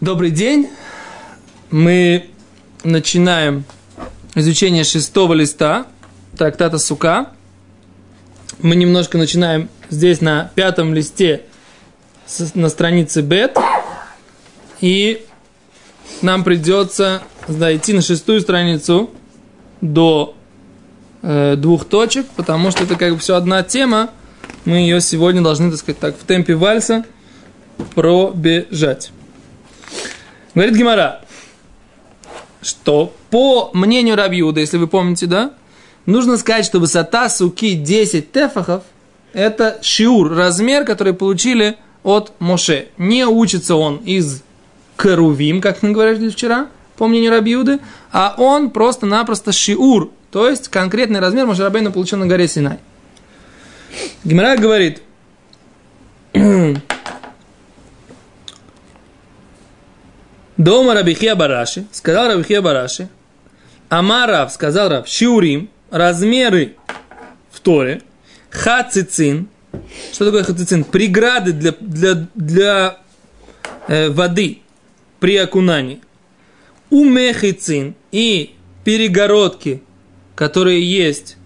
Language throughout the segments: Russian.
Добрый день, мы начинаем изучение 6-го листа Трактата Сукка. Мы немножко начинаем здесь на 5-м листе, на странице Бет. И нам придется дойти на 6-ю страницу до 2 точек, потому что это как бы все одна тема. Мы ее сегодня должны, так сказать, так, в темпе вальса пробежать. Говорит Гемара, что по мнению Раби Юда, если вы помните, да, нужно сказать, что высота суки 10 тефахов – это шиур, размер, который получили от Моше. Не учится он из керувим, как мы говорили вчера, по мнению Раби Юды, а он просто-напросто шиур, то есть конкретный размер Моше Рабейна получил на горе Синай. Гемара говорит... Дома Раби Хи Абараши, сказал Раби Хи Абараши, Амарав, сказал Раб, шиурим, размеры в Торе, хацицин, что такое хацицин? Преграды для воды при окунании, умехицин и перегородки, которые есть,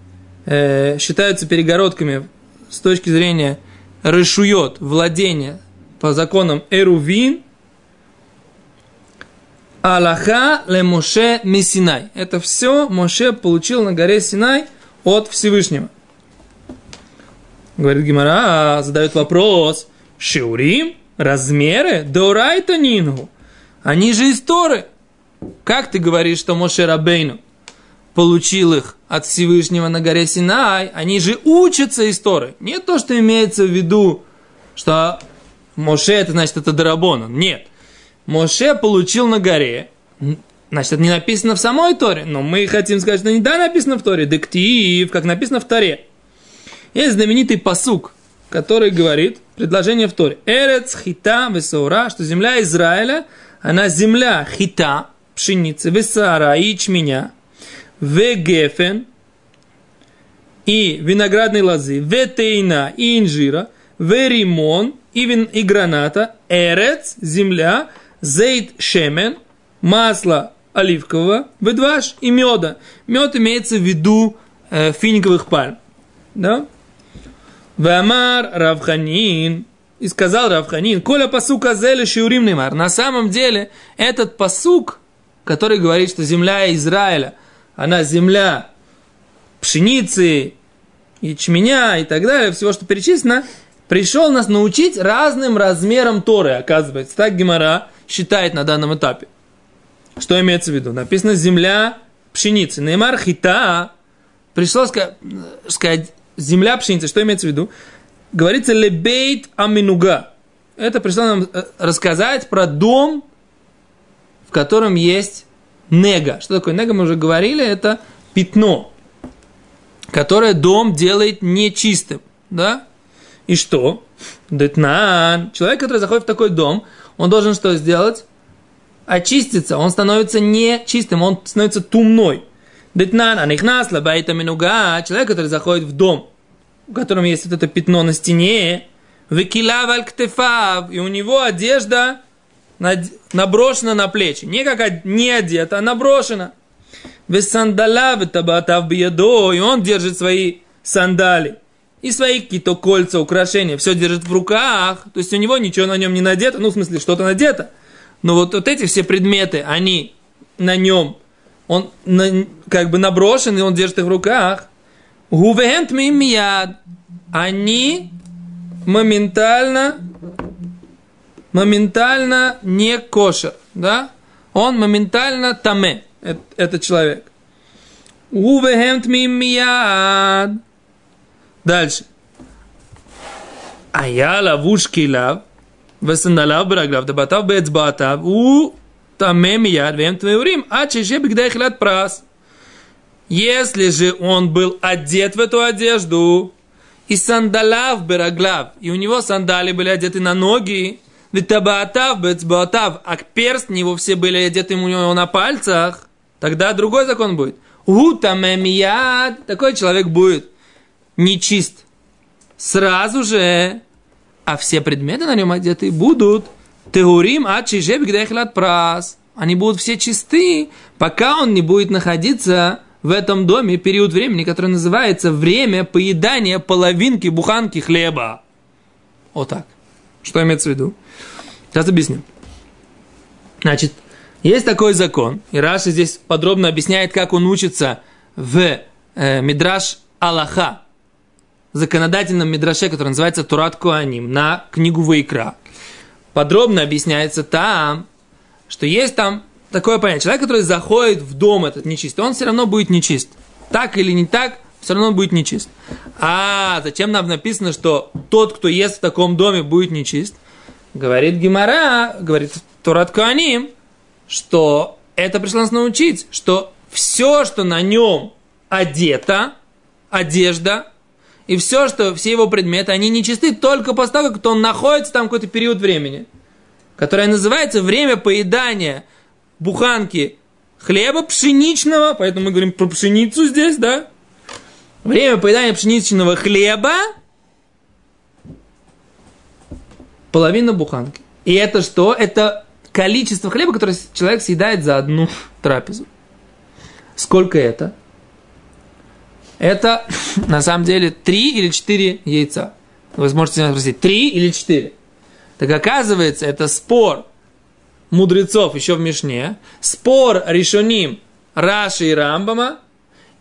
считаются перегородками с точки зрения рышует, владения по законам Эрувин, Алаха ле Моше ми Синай. Это все Моше получил на горе Синай от Всевышнего. Говорит Гемара, задает вопрос. Шиурим, размеры, дорайта нингу. Они же из Торы. Как ты говоришь, что Моше Рабейну получил их от Всевышнего на горе Синай? Они же учатся из Торы. Не то, что имеется в виду, что Моше это значит это дарабона. Нет. Моше получил на горе, значит, это не написано в самой Торе, но мы хотим сказать, что не да написано в Торе, дектив, как написано в Торе. Есть знаменитый пасук, который говорит, предложение в Торе, «Эрец хита весаура», что земля Израиля, она земля хита, пшеницы, весара, ячменя, вегефен, и виноградной лозы, ветейна, и инжира, веримон, и граната, эрец, земля, зейт шемен, масло оливкового, бедваш и меда. Мед имеется в виду финиковых пальм. Да? Вамар Равханин. И сказал Равханин, коля пасук азеле шиурим немар. На самом деле, этот пасук, который говорит, что земля Израиля, она земля пшеницы, ячменя и так далее, всего, что перечислено, пришел нас научить разным размерам Торы, оказывается. Так Гемара считает на данном этапе. Что имеется в виду? Написано «земля пшеницы». Неймар хита. Пришло сказать «земля пшеницы». Что имеется в виду? Говорится «лебейт аминуга». Это пришло нам рассказать про дом, в котором есть нега. Что такое нега? Мы уже говорили. Это пятно, которое дом делает нечистым. Да? И что? Человек, который заходит в такой дом, он должен что сделать? Очиститься. Он становится нечистым, он становится тумной. Человек, который заходит в дом, в котором есть вот это пятно на стене, и у него одежда наброшена на плечи. Не как не одета, а наброшена. И он держит свои сандали. И свои какие-то кольца, украшения, все держит в руках. То есть у него ничего на нем не надето. Ну, в смысле, что-то надето. Но вот эти все предметы, они на нем, он как бы наброшен, и он держит их в руках. Они моментально не кошер. Да? Он моментально таме, этот человек. Дальше. Ая лавуш килав, весандалав бараглав, дабатав бецбатав, у тамем яд, вем твеурим, а чеше бигдай хилат прас. Если же он был одет в эту одежду, и сандалав бараглав, и у него сандали были одеты на ноги, дабатав бецбатав, а перстни его все были одеты у него на пальцах, тогда другой закон будет. У тамем яд, такой человек будет нечист сразу же, а все предметы на нем одеты будут Тегурим ачи жеб гдехлат прас. Они будут все чисты, пока он не будет находиться в этом доме период времени, который называется время поедания половинки буханки хлеба. Вот так. Что имеется в виду? Сейчас объясню. Значит, есть такой закон, и Раши здесь подробно объясняет, как он учится в Мидраш Алаха, законодательном Мидраше, который называется Турат Куаним, на книгу Ваикра. Подробно объясняется там, что есть там такое понятие. Человек, который заходит в дом этот нечистый, он все равно будет нечист. Так или не так, все равно он будет нечист. А зачем нам написано, что тот, кто ест в таком доме, будет нечист? Говорит Гемара, говорит Турат Куаним, что это пришло нас научить, что все, что на нем одето, одежда, и все, что все его предметы, они нечисты только после того, как он находится там какой-то период времени, которое называется время поедания буханки хлеба пшеничного, поэтому мы говорим про пшеницу здесь, да? Время поедания пшеничного хлеба, половина буханки. И это что? Это количество хлеба, которое человек съедает за одну трапезу. Сколько это? Это, на самом деле, 3 или 4 яйца. Вы сможете меня спросить, 3 или 4? Так оказывается, это спор мудрецов еще в Мишне, спор решоним Раши и Рамбама,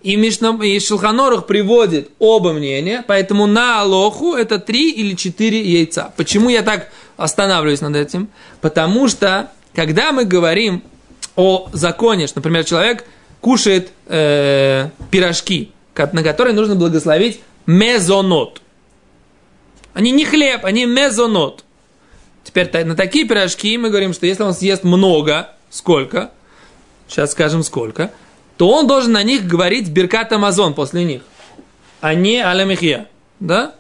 и Шелхонорух приводит оба мнения, поэтому на Алоху это 3 или 4 яйца. Почему я так останавливаюсь над этим? Потому что, когда мы говорим о законе, что, например, человек кушает пирожки, на которые нужно благословить мезонот. Они не хлеб, они мезонот. Теперь на такие пирожки мы говорим, что если он съест много, сколько, сейчас скажем сколько, то он должен на них говорить беркат амазон после них, а не аля михья, да?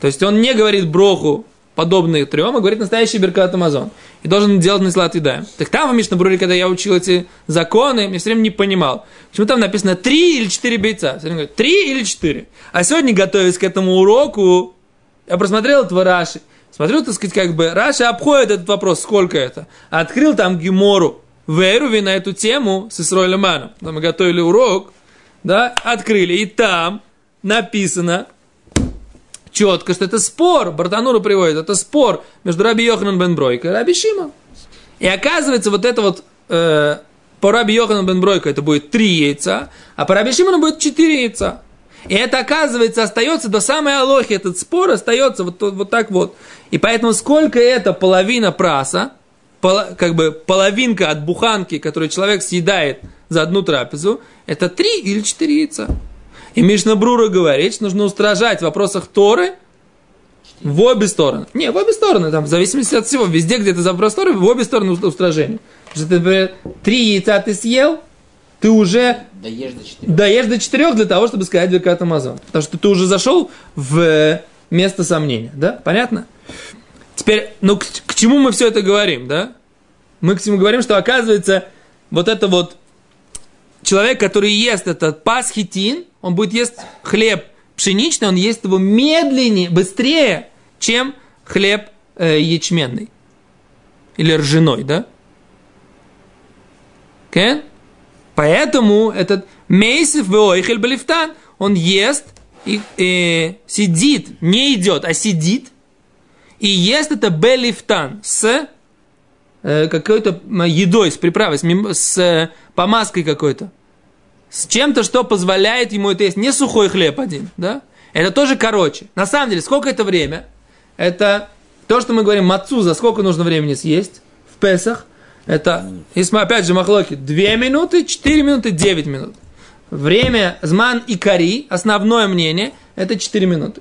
То есть он не говорит броху, подобные трем, а говорит настоящий беркат амазон. И должен делать мисла от едаем. Так там в Мишна Бруре, когда я учил эти законы, я все время не понимал, почему там написано 3 или 4 яйца. Все время говорят, 3 или 4. А сегодня, готовясь к этому уроку, я просмотрел этого Раши. Смотрю, так сказать, как бы Раши обходит этот вопрос, сколько это. Открыл там Гемору в Эрувин на эту тему с Исроэлеманом. Там мы готовили урок, да, открыли. И там написано четко, что это спор, Бартанура приводит, это спор между Раби Йохан бен Бройко и Раби Шимон. И оказывается, вот это вот, по Раби Йохану бен Бройко это будет 3 яйца, а по Раби Шимону будет 4 яйца. И это, оказывается, остается до самой Алохи, этот спор остается вот так вот. И поэтому сколько это половина праса, как бы половинка от буханки, которую человек съедает за одну трапезу, это 3 или 4 яйца. И Мишна Брура говорит, что нужно устражать в вопросах Торы в обе стороны. Не, в обе стороны, там, в зависимости от всего. Везде, где ты за вопрос Торы, в обе стороны устражение. Потому что, например, 3 яйца ты съел, ты уже доешь до четырех для того, чтобы сказать беркат амазон. Потому что ты уже зашел в место сомнения. Да? Понятно? Теперь, к чему мы все это говорим, да? Мы к чему говорим, что, оказывается, вот это вот человек, который ест этот пасхитин, он будет есть хлеб пшеничный, он ест его медленнее, быстрее, чем хлеб ячменный. Или ржаной, да? Okay? Поэтому этот мейсев веойхель балифтан, он ест и сидит, не идет, а сидит, и ест это балифтан с какой-то едой, с приправой, с помазкой какой-то. С чем-то, что позволяет ему это есть. Не сухой хлеб один, да? Это тоже короче. На самом деле, сколько это время? Это то, что мы говорим, мацу, за сколько нужно времени съесть в Песах. Это, если мы опять же махлоки, 2 минуты, 4 минуты, 9 минут. Время зман и кари, основное мнение, это 4 минуты.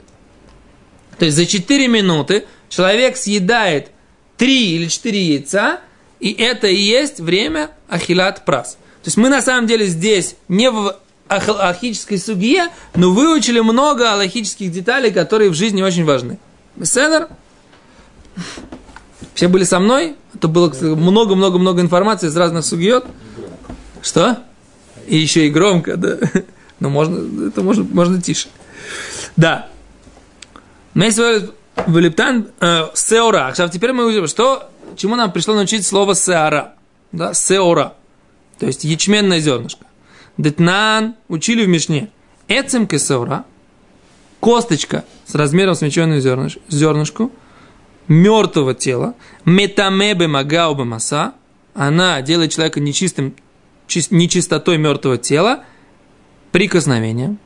То есть за 4 минуты человек съедает 3 или 4 яйца, и это и есть время ахилат прас. То есть мы на самом деле здесь не в алахической сугье, но выучили много алахических деталей, которые в жизни очень важны. Беседер? Все были со мной? Это было много-много-много информации из разных сугьет. Что? И еще и громко, да. Но можно тише. Да. Велиптан сеора. Теперь мы увидим, что, чему нам пришло научить слово сеора. Да, сеора. То есть ячменное зернышко. Детнан учили в Мишне. Эцемка сеора. Косточка с размером смеченную зернышку. Мертвого тела. Метамебе магаубе маса. Она делает человека нечистым, нечистотой мертвого тела. Прикосновением.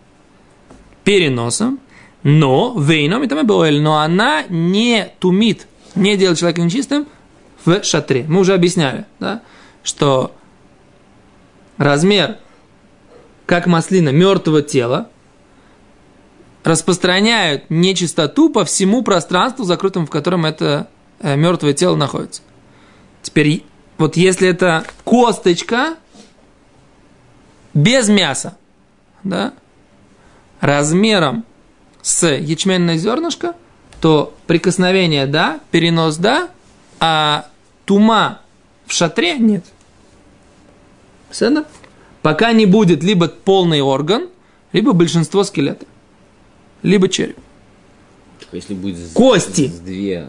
Переносом. Но вейном и там было, но она не тумит, не делает человека нечистым в шатре. Мы уже объясняли, да, что размер, как маслина, мертвого тела распространяют нечистоту по всему пространству, закрытому, в котором это мертвое тело находится. Теперь, вот если это косточка без мяса, да, размером с ячменное зернышко, то прикосновение – да, перенос – да, а тума в шатре – нет. Понятно? Пока не будет либо полный орган, либо большинство скелета, либо череп. Если будет кости. С две,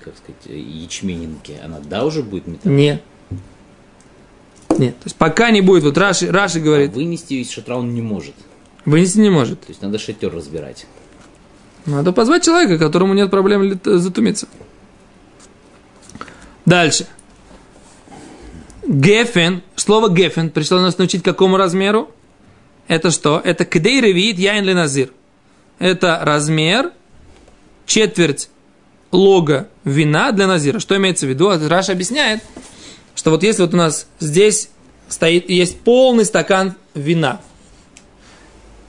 как сказать, ячменинки, она да уже будет металл? Нет. Нет. То есть пока не будет, вот Раши говорит… А вынести из шатра он не может. Вынести не может. То есть надо шатер разбирать. Надо позвать человека, которому нет проблем затумиться. Дальше. Гефен. Слово гефен пришло нас научить какому размеру? Это что? Это кдей ревиит яин ле назир. Это размер четверть лога вина для назира. Что имеется в виду? Раша объясняет, что вот если вот у нас здесь стоит, есть полный стакан вина.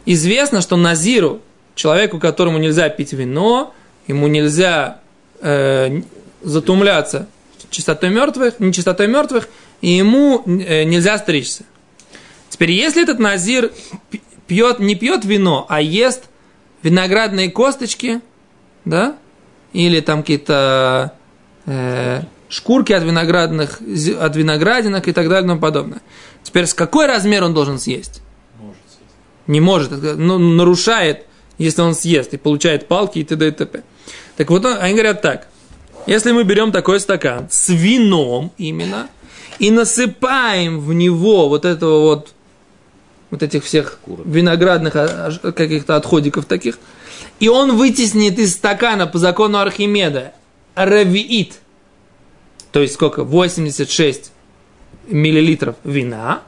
Известно, что назиру, человеку, которому нельзя пить вино, ему нельзя затумляться нечистотой мертвых, и ему нельзя стричься. Теперь, если этот назир не пьет вино, а ест виноградные косточки, да, или там какие-то шкурки от виноградинок и так далее и тому подобное. Теперь, с какой размер он должен съесть? Не может, ну, нарушает, если он съест и получает палки и т.д. и т.п. Так вот, они говорят так. Если мы берем такой стакан с вином именно и насыпаем в него вот этого вот этих всех виноградных каких-то отходиков таких, и он вытеснит из стакана по закону Архимеда ревиит, то есть сколько? 86 миллилитров вина,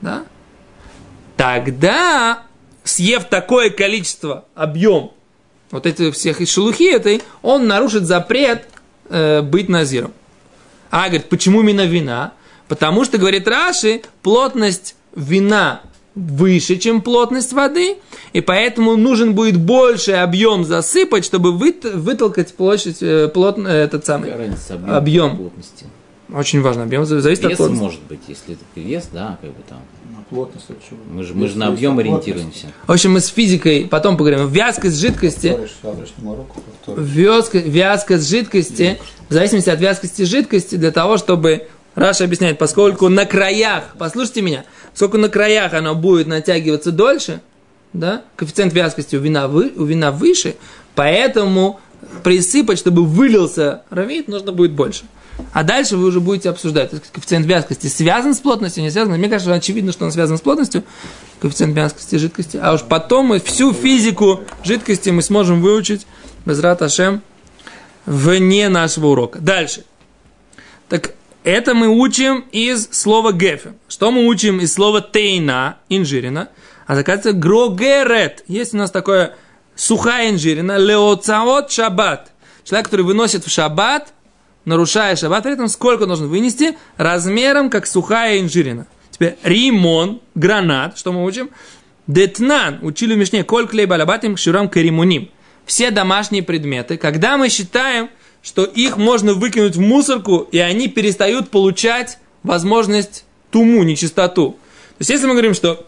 да? Тогда, съев такое количество, объем вот этих всех и шелухи этой, он нарушит запрет быть назиром. А, говорит, почему именно вина? Потому что, говорит Раши, плотность вина выше, чем плотность воды, и поэтому нужен будет больший объем засыпать, чтобы вытолкать объем плотности. Очень важно, объем зависит от плотности. Вес может быть, если это вес, да, как бы там. На плотность от чего? Мы же на объем ориентируемся. В общем, мы с физикой потом поговорим. Вязкость жидкости. Вязкость жидкости, в зависимости от вязкости жидкости, для того, чтобы, Раша объясняет, поскольку на краях, послушайте меня, поскольку на краях оно будет натягиваться дольше, да, коэффициент вязкости у вина выше, поэтому присыпать, чтобы вылился ревиит, нужно будет больше. А дальше вы уже будете обсуждать, коэффициент вязкости связан с плотностью, не связан. Мне кажется, очевидно, что он связан с плотностью, коэффициент вязкости жидкости. А уж потом мы всю физику жидкости мы сможем выучить без рат Ашем вне нашего урока. Дальше. Так, это мы учим из слова гефен. Что мы учим из слова тейна, инжирина? А оказывается, грогерет. Есть у нас такое сухая инжирина, леоцаот шаббат. Человек, который выносит в шаббат, нарушая шаббат, при этом сколько должен вынести? Размером, как сухая инжирина. Теперь римон, гранат, что мы учим? Детнан, учили в Мишне, коль клей балабатим кшурам каримуним. Все домашние предметы, когда мы считаем, что их можно выкинуть в мусорку, и они перестают получать возможность туму, нечистоту. То есть, если мы говорим, что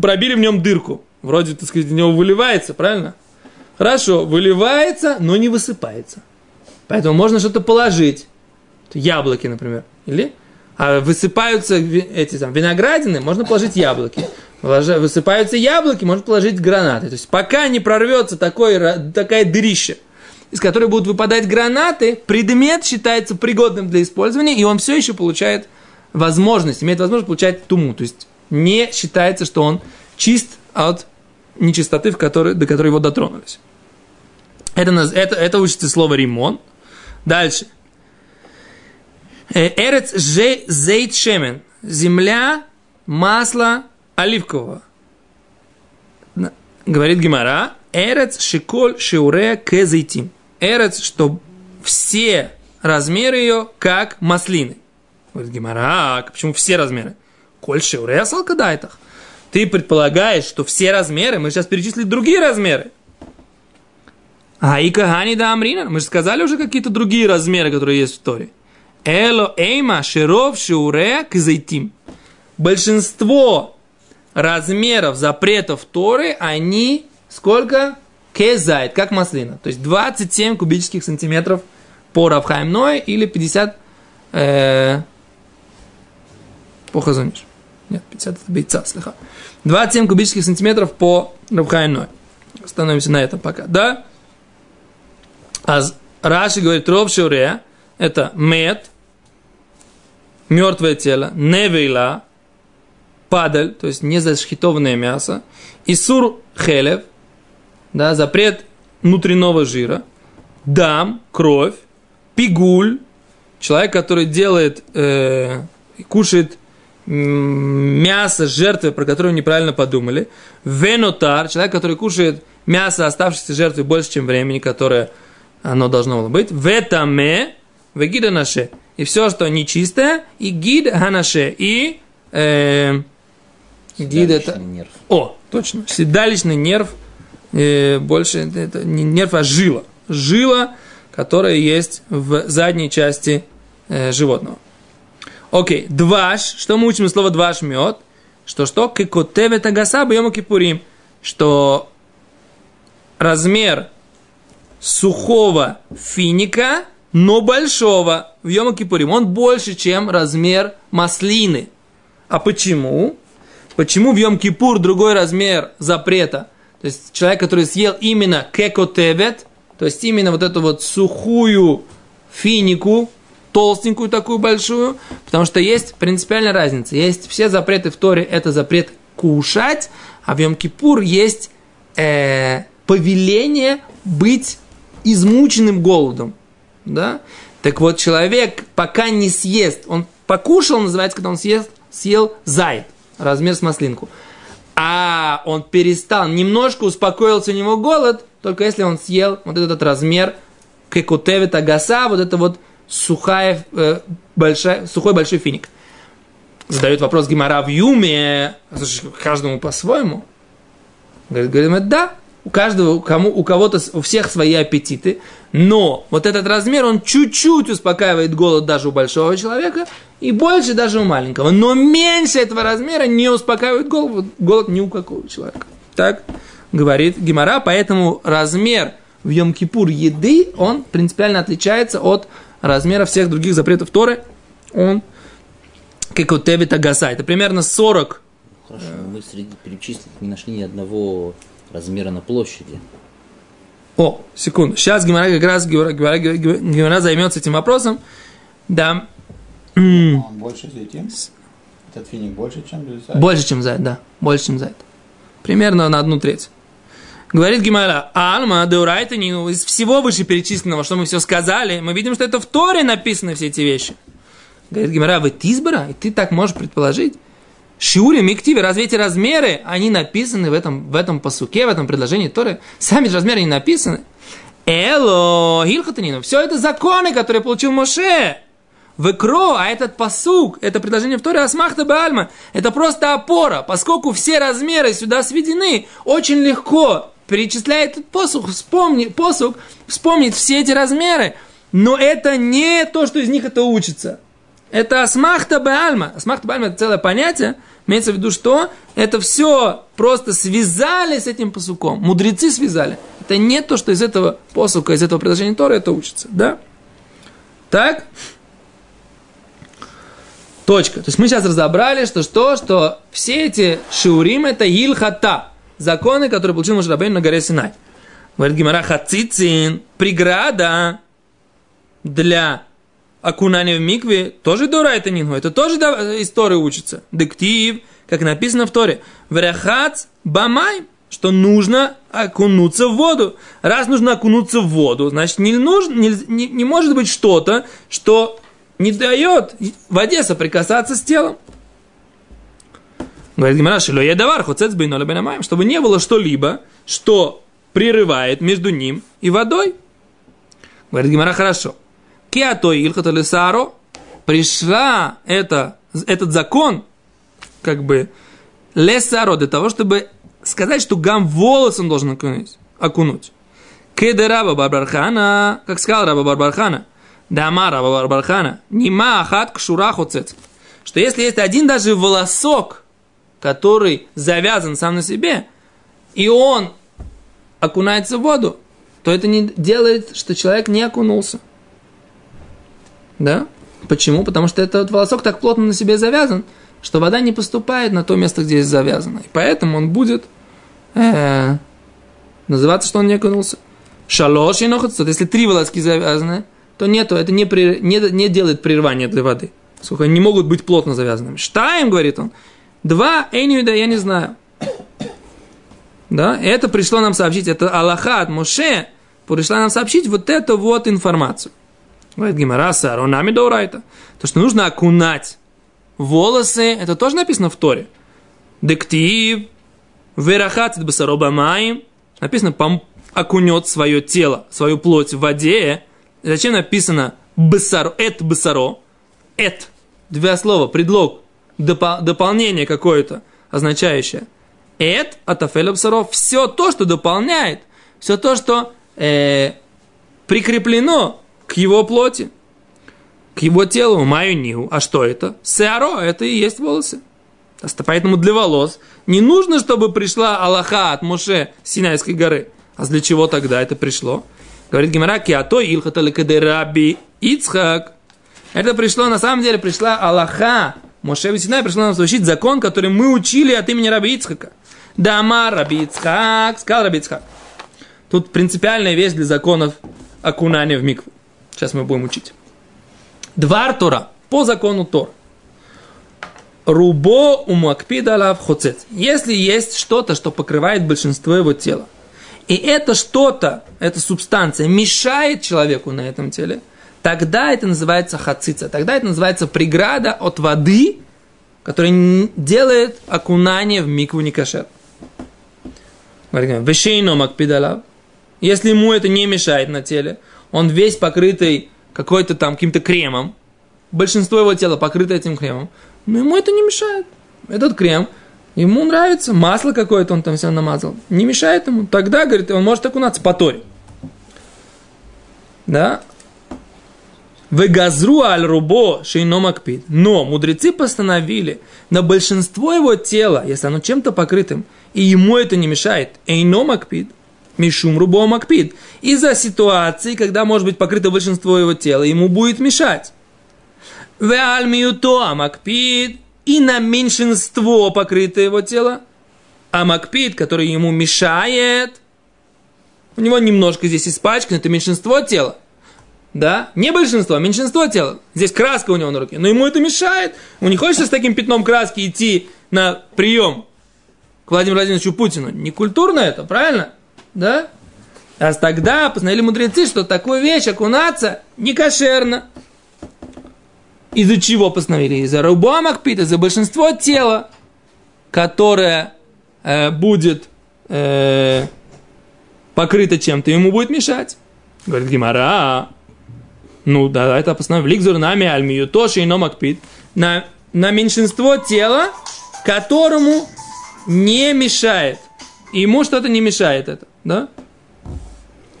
пробили в нем дырку, вроде, так сказать, из него выливается, правильно? Хорошо, выливается, но не высыпается. Поэтому можно что-то положить, яблоки, например, или высыпаются эти там виноградины, можно положить яблоки, высыпаются яблоки, можно положить гранаты. То есть пока не прорвется такая дырища из которой будут выпадать гранаты, предмет считается пригодным для использования, и он все еще получает возможность, имеет возможность получать туму. То есть не считается, что он чист от нечистоты, до которой его дотронулись. Это учится слово «римон». Дальше. Эрец зейт шемен. Земля, масло оливкового. Говорит Гемара. Эрец шиколь шиуре кезейтим. Эрец, что все размеры ее, как маслины. Говорит Гемара, почему все размеры? Коль шиуре салкадайтах. Ты предполагаешь, что все размеры, мы сейчас перечислили другие размеры. Аика гани да амрина. Мы же сказали уже какие-то другие размеры, которые есть в Торе. Эло эйма широв шиуре кизайтим. Большинство размеров запретов Торы, они сколько? Кезайт, как маслина. То есть 27 кубических сантиметров по Рав Хаим Ноэ или 50 по Хазониш. Нет, 50 это бейца, слыха. 27 кубических сантиметров по Рав Хаим Ноэ. Остановимся на этом пока, да? А Раши говорит, ров шиуре, это мед, мертвое тело, невейла, падаль, то есть незашхитованное мясо, исур хелев, да, запрет внутреннего жира, дам, кровь, пигуль, человек, который делает, кушает мясо жертвы, про которую неправильно подумали, венотар, человек, который кушает мясо оставшейся жертвы больше, чем времени, которое оно должно было быть. Ветаме, вегида наше. И все, что нечистое, и гид ханаше. И гид это... нерв. О, точно. Седалищный нерв. Больше это не нерв, а жила. Жила, которая есть в задней части животного. Окей. Дваш. Что мы учим из слова дваш? Мед. Что? Кикотеве тагаса бьема кипурим. Что размер сухого финика, но большого, в Йом-Кипурим. Он больше, чем размер маслины. А почему? Почему в Йом-Кипур другой размер запрета? То есть человек, который съел именно кекотевет, то есть именно вот эту вот сухую финику, толстенькую такую большую, потому что есть принципиальная разница. Есть все запреты в Торе, это запрет кушать, а в Йом-Кипур есть повеление быть измученным голодом, да? Так вот, человек пока не съест, он покушал, называется, когда он съел зайд, размер с маслинку, а он перестал, немножко успокоился у него голод, только если он съел вот этот размер кекутевита гаса, вот это вот сухой большой финик. Задает вопрос Гемара в Юме, слушай, каждому по-своему? Говорит, да. У каждого, у кого-то, у всех свои аппетиты, но вот этот размер, он чуть-чуть успокаивает голод даже у большого человека и больше даже у маленького. Но меньше этого размера не успокаивает голод ни у какого человека. Так говорит Гемара, поэтому размер в Йом-Кипур еды, он принципиально отличается от размера всех других запретов Торы. Он как у Тевита Гаса. Это примерно 40. Хорошо, мы среди перечисленных не нашли ни одного... размера на площади. О, секунду. Сейчас Гемара как раз Гемара займется этим вопросом. Да. Он больше зайти? Этот финик больше, чем зайд? Больше, чем зайд, да. Больше, чем зайд. Примерно на 1/3. Говорит Гемара, Алма, Деурайтанину, из всего вышеперечисленного, что мы все сказали, мы видим, что это в Торе написаны все эти вещи. Говорит Гемара, вы тизбора? И ты так можешь предположить? Шиури, миктиве, разве эти размеры, они написаны в этом пасуке, в этом предложении Торы? Сами же размеры не написаны. Эло, Гилхатанину. Все это законы, которые получил Моше. Векро, а этот пасук, это предложение в Торе Асмахта Бальма, это просто опора. Поскольку все размеры сюда сведены, очень легко перечисляет этот пасук, вспомнить все эти размеры. Но это не то, что из них это учится. Это асмахта беальма. Асмахта беальма – это целое понятие. Имеется в виду, что это все просто связали с этим пасуком. Мудрецы связали. Это не то, что из этого пасука, из этого предложения Торы это учится. Да? Так? Точка. То есть мы сейчас разобрали, что все эти шиурим – это илхата. Законы, которые получил Моше Рабейну на горе Синай. Говорит Гемара, хацицин, преграда для окунания в микве, тоже дурайта нинго, это тоже из Торы учится. Дектив, как написано в Торе, вряхац бамай, что нужно окунуться в воду. Раз нужно окунуться в воду, значит, не может быть что-то, что не дает воде соприкасаться с телом. Говорит Гемара, шило едавар, хоцец бейноля бенамаем, чтобы не было что-либо, что прерывает между ним и водой. Говорит Гемара, хорошо. Киатой илхата лесаро, пришла этот закон, как бы, лесаро, для того, чтобы сказать, что гам волос он должен окунуть. Кеде раба бар бар Хана, как сказал раба бар бар Хана, дама раба бар бар Хана, нима ахат кшура хоцец, что если есть один даже волосок, который завязан сам на себе, и он окунается в воду, то это не делает, что человек не окунулся. Да? Почему? Потому что этот волосок так плотно на себе завязан, что вода не поступает на то место, где завязано. И поэтому он будет называться, что он не окунулся. Шалош и нохотцот. Если три волоски завязаны, то нету, это не делает прерывания для воды. Сколько они не могут быть плотно завязанными. Штайм, говорит он, два энюда я не знаю. Да? Это пришло нам сообщить, это Алаха от Моше пришла нам сообщить вот эту вот информацию. Говорит Гемара, саронами доурайта. То, что нужно окунать волосы, это тоже написано в Торе. Дектив, верахатит басаробамаим. Написано, окунет свое тело, свою плоть в воде. И зачем написано басаро, эт басаро? Эт. Два слова, предлог, дополнение какое-то, означающее. Эт, атафель басаро. Все то, что дополняет, все то, что прикреплено к его плоти, к его телу, маю нигу. А что это? Сеаро, это и есть волосы. Поэтому для волос не нужно, чтобы пришла Алаха от Моше Синайской горы. А для чего тогда это пришло? Говорит Гемара, киато илхата лекеде Раби Ицхак. Это пришло, на самом деле, пришла Алаха. Моше Синай пришла нам сообщить закон, который мы учили от имени Раби Ицхака. Дамар Раби Ицхак, сказал Раби Ицхак. Тут принципиальная вещь для законов окунания в микву. Сейчас мы будем учить. Двар Тора, по закону Тор. Рубо умакпидалав хоцец. Если есть что-то, что покрывает большинство его тела, и это что-то, эта субстанция мешает человеку на этом теле, тогда это называется хацица, тогда это называется преграда от воды, которая делает окунание в микву некошер. Вешейно макпидалав. Если ему это не мешает на теле, он весь покрытый какой-то там каким-то кремом, большинство его тела покрыто этим кремом, но ему это не мешает. Этот крем, ему нравится, масло какое-то он там все намазал, не мешает ему. Тогда, говорит, он может окунаться по Торе. Да? Вегазру аль рубо шейном акпид. Но мудрецы постановили на большинство его тела, если оно чем-то покрытым, и ему это не мешает, эйном акпид, мишум рубо макпид. Из-за ситуации, когда может быть покрыто большинство его тела, ему будет мешать. Веаль миюто амакпид. И на меньшинство покрыто его тело. Амакпид, который ему мешает. У него немножко здесь испачкано, это меньшинство тела. Да? Не большинство, а меньшинство тела. Здесь краска у него на руке, но ему это мешает. Он не хочет с таким пятном краски идти на прием к Владимиру Владимировичу Путину. Не культурно это, правильно? Да? А тогда постановили мудрецы, что такую вещь окунаться не кошерно. Из-за чего постановили? Из-за рубо макпид, из-за большинства тела, которое будет покрыто чем-то, ему будет мешать. Говорит Гемара, ну да, это постановили. Ликзур нами альмию, тоши и но макпид. На меньшинство тела, которому не мешает. Ему что-то не мешает это, да?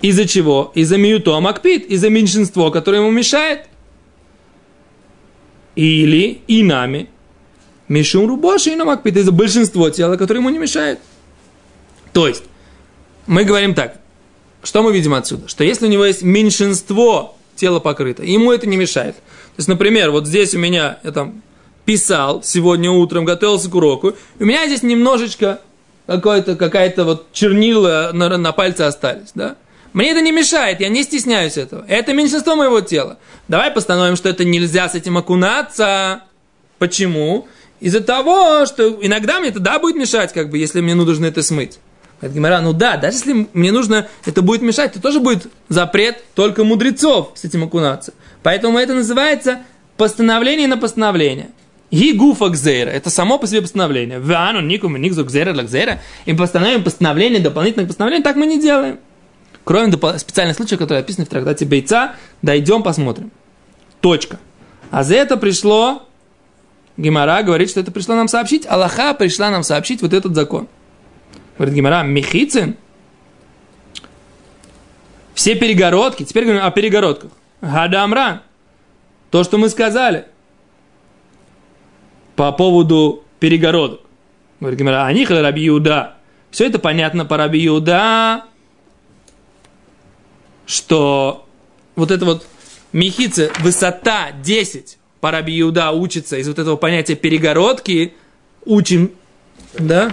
Из-за чего? Из-за миюто макпид, из-за меньшинства, которое ему мешает. Или и нами. Мишум рубоши и намакпид, из-за большинства тела, которое ему не мешает. То есть, мы говорим так, что мы видим отсюда? Что если у него есть меньшинство тела покрыто, ему это не мешает. То есть, например, вот здесь у меня, я там писал сегодня утром, готовился к уроку, у меня здесь немножечко какая-то вот чернила на пальце остались, да? Мне это не мешает, я не стесняюсь этого. Это меньшинство моего тела. Давай постановим, что это нельзя с этим окунаться. Почему? Из-за того, что иногда мне это да будет мешать, как бы, если мне нужно это смыть. Говорит Гемара, ну да, даже если мне нужно это будет мешать, то тоже будет запрет только мудрецов с этим окунаться. Поэтому это называется постановление на постановление. Гигуфа гзейра. Это само по себе постановление. Вану никум никзу гзейра лакзейра. И постановим постановление, дополнительное постановление. Так мы не делаем. Кроме специальных случаев, которые описаны в трактате Бейца. Дойдем, посмотрим. Точка. А за это пришло... Гемара говорит, что это пришло нам сообщить. Аллаха пришла нам сообщить вот этот закон. Говорит Гемара, мехицин. Все перегородки. Теперь говорим о перегородках. Гадамра. То, что мы сказали по поводу перегородок. Говорит Гемара, аних ле Рабиуда. Все это понятно по Рабиуда. Что вот это вот мехице высота 10 по Раби Юда учится из вот этого понятия перегородки, учим, да?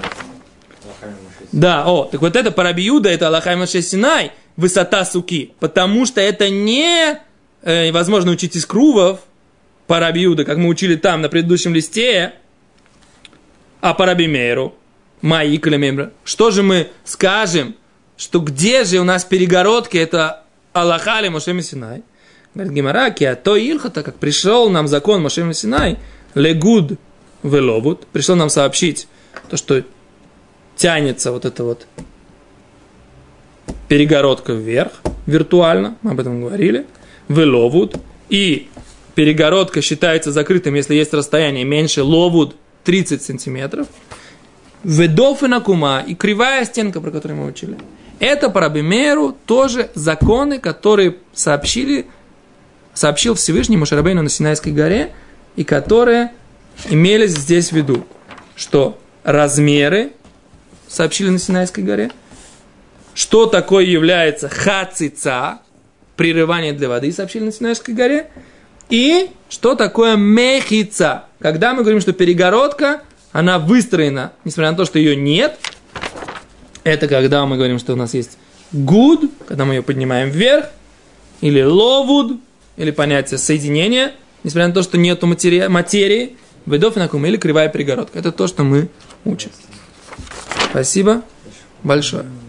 Да, о, так вот это по Раби Юда, это Алаха ле Моше ми Синай, высота суки, потому что это невозможно учить из крувов по Раби Юда, как мы учили там на предыдущем листе, а по Раби Меру, Ваикра Мемра. Что же мы скажем, что где же у нас перегородки, это Алаха ле Моше ми Синай. Говорит Гемара, а то Илхата, как пришел нам закон Моше ми Синай, легуд веловуд, пришел нам сообщить то, что тянется вот эта вот перегородка вверх, виртуально, мы об этом говорили, веловуд, и перегородка считается закрытым, если есть расстояние меньше ловуд 30 сантиметров, ведов и накума, и кривая стенка, про которую мы учили. Это по Раби Меру тоже законы, которые сообщил Всевышний Моше Рабейну на Синайской горе, и которые имелись здесь в виду, что размеры сообщили на Синайской горе, что такое является хацица, прерывание для воды сообщили на Синайской горе, и что такое мехица, когда мы говорим, что перегородка, она выстроена, несмотря на то, что ее нет, это когда мы говорим, что у нас есть гуд, когда мы ее поднимаем вверх, или ловуд, или понятие соединения, несмотря на то, что нету материи, ведов и накум, или кривая перегородка. Это то, что мы учим. Спасибо большое.